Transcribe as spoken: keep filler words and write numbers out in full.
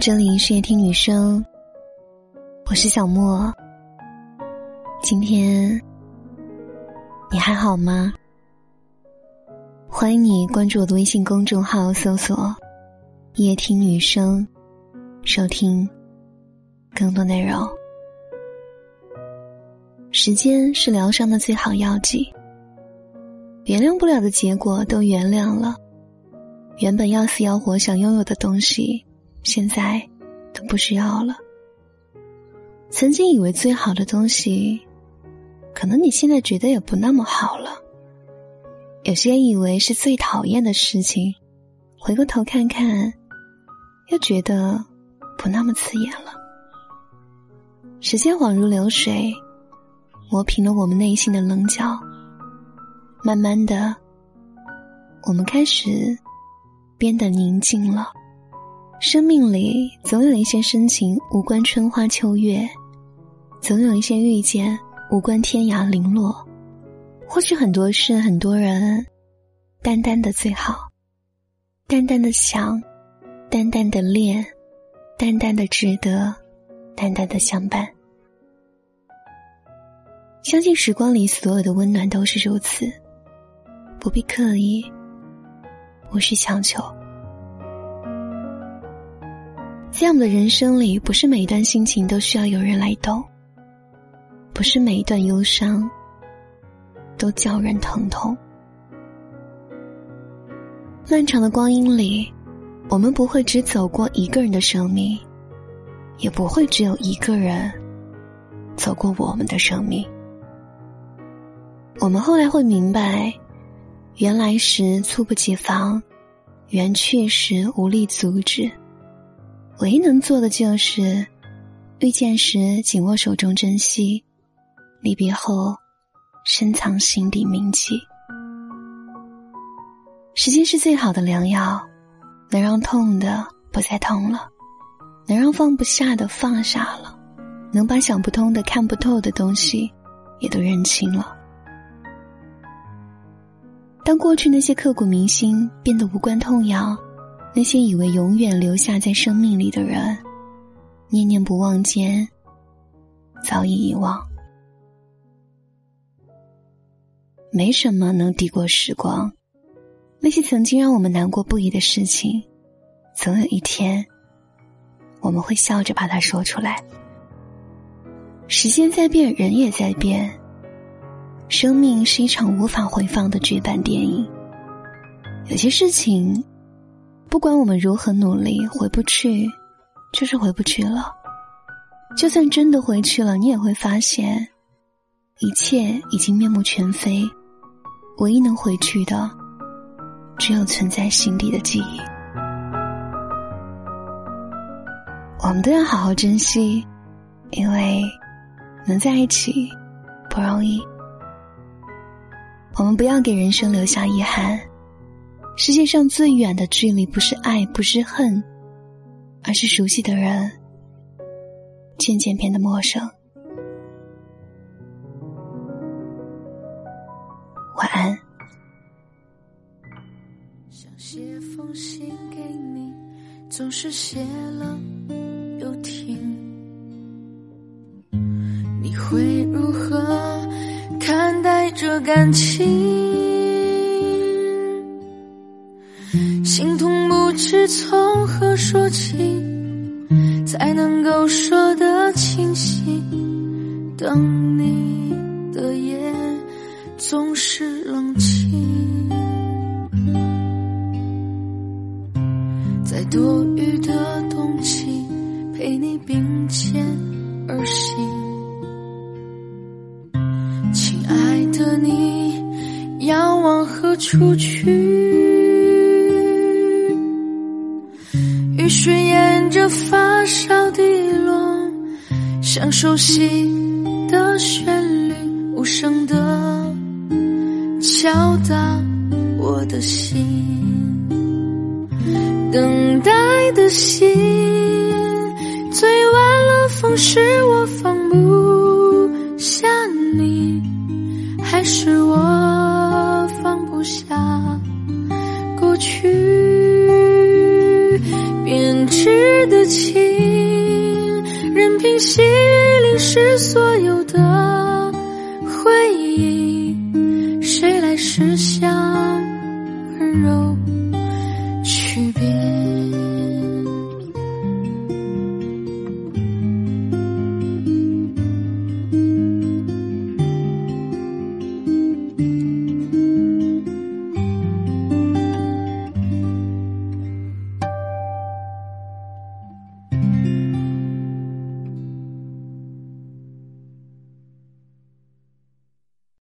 这里是夜听女生，我是小莫。今天你还好吗？欢迎你关注我的微信公众号，搜索夜听女生，收听更多内容。时间是疗伤的最好药剂，原谅不了的结果都原谅了，原本要死要活想拥有的东西现在都不需要了。曾经以为最好的东西，可能你现在觉得也不那么好了。有些以为是最讨厌的事情，回过头看看又觉得不那么刺眼了。时间恍如流水，磨平了我们内心的棱角。慢慢的，我们开始变得宁静了。生命里总有一些深情无关春花秋月，总有一些遇见无关天涯零落。或许很多事很多人，淡淡的最好，淡淡的想，淡淡的恋，淡淡的值得，淡淡的相伴。相信时光里所有的温暖都是如此，不必刻意，无需强求。在我们的人生里，不是每一段心情都需要有人来懂，不是每一段忧伤都叫人疼痛。漫长的光阴里，我们不会只走过一个人的生命，也不会只有一个人走过我们的生命。我们后来会明白，缘来时猝不及防，缘去时无力阻止。唯一能做的就是遇见时紧握手中珍惜，离别后深藏心底铭记。时间是最好的良药，能让痛的不再痛了，能让放不下的放下了，能把想不通的看不透的东西也都认清了。当过去那些刻骨铭心变得无关痛痒，那些以为永远留下在生命里的人，念念不忘间早已遗忘。没什么能抵过时光，那些曾经让我们难过不已的事情，总有一天我们会笑着把它说出来。时间在变，人也在变，生命是一场无法回放的绝版电影。有些事情不管我们如何努力，回不去就是回不去了。就算真的回去了，你也会发现一切已经面目全非，唯一能回去的只有存在心底的记忆。我们都要好好珍惜，因为能在一起不容易。我们不要给人生留下遗憾。世界上最远的距离，不是爱，不是恨，而是熟悉的人渐渐变得陌生。晚安。想写封信给你，总是写了又停，你会如何看待这感情？心痛不知从何说起，才能够说得清晰。等你的夜总是冷清，再多余的动情陪你并肩而行。亲爱的，你要往何处去？雨水沿着发梢滴落，像熟悉的旋律，无声地敲打我的心。等待的心醉完了风，是我放不下你，还是我放不下过去？变成吃得清，任凭心淋湿所有的回忆，谁来时相温柔。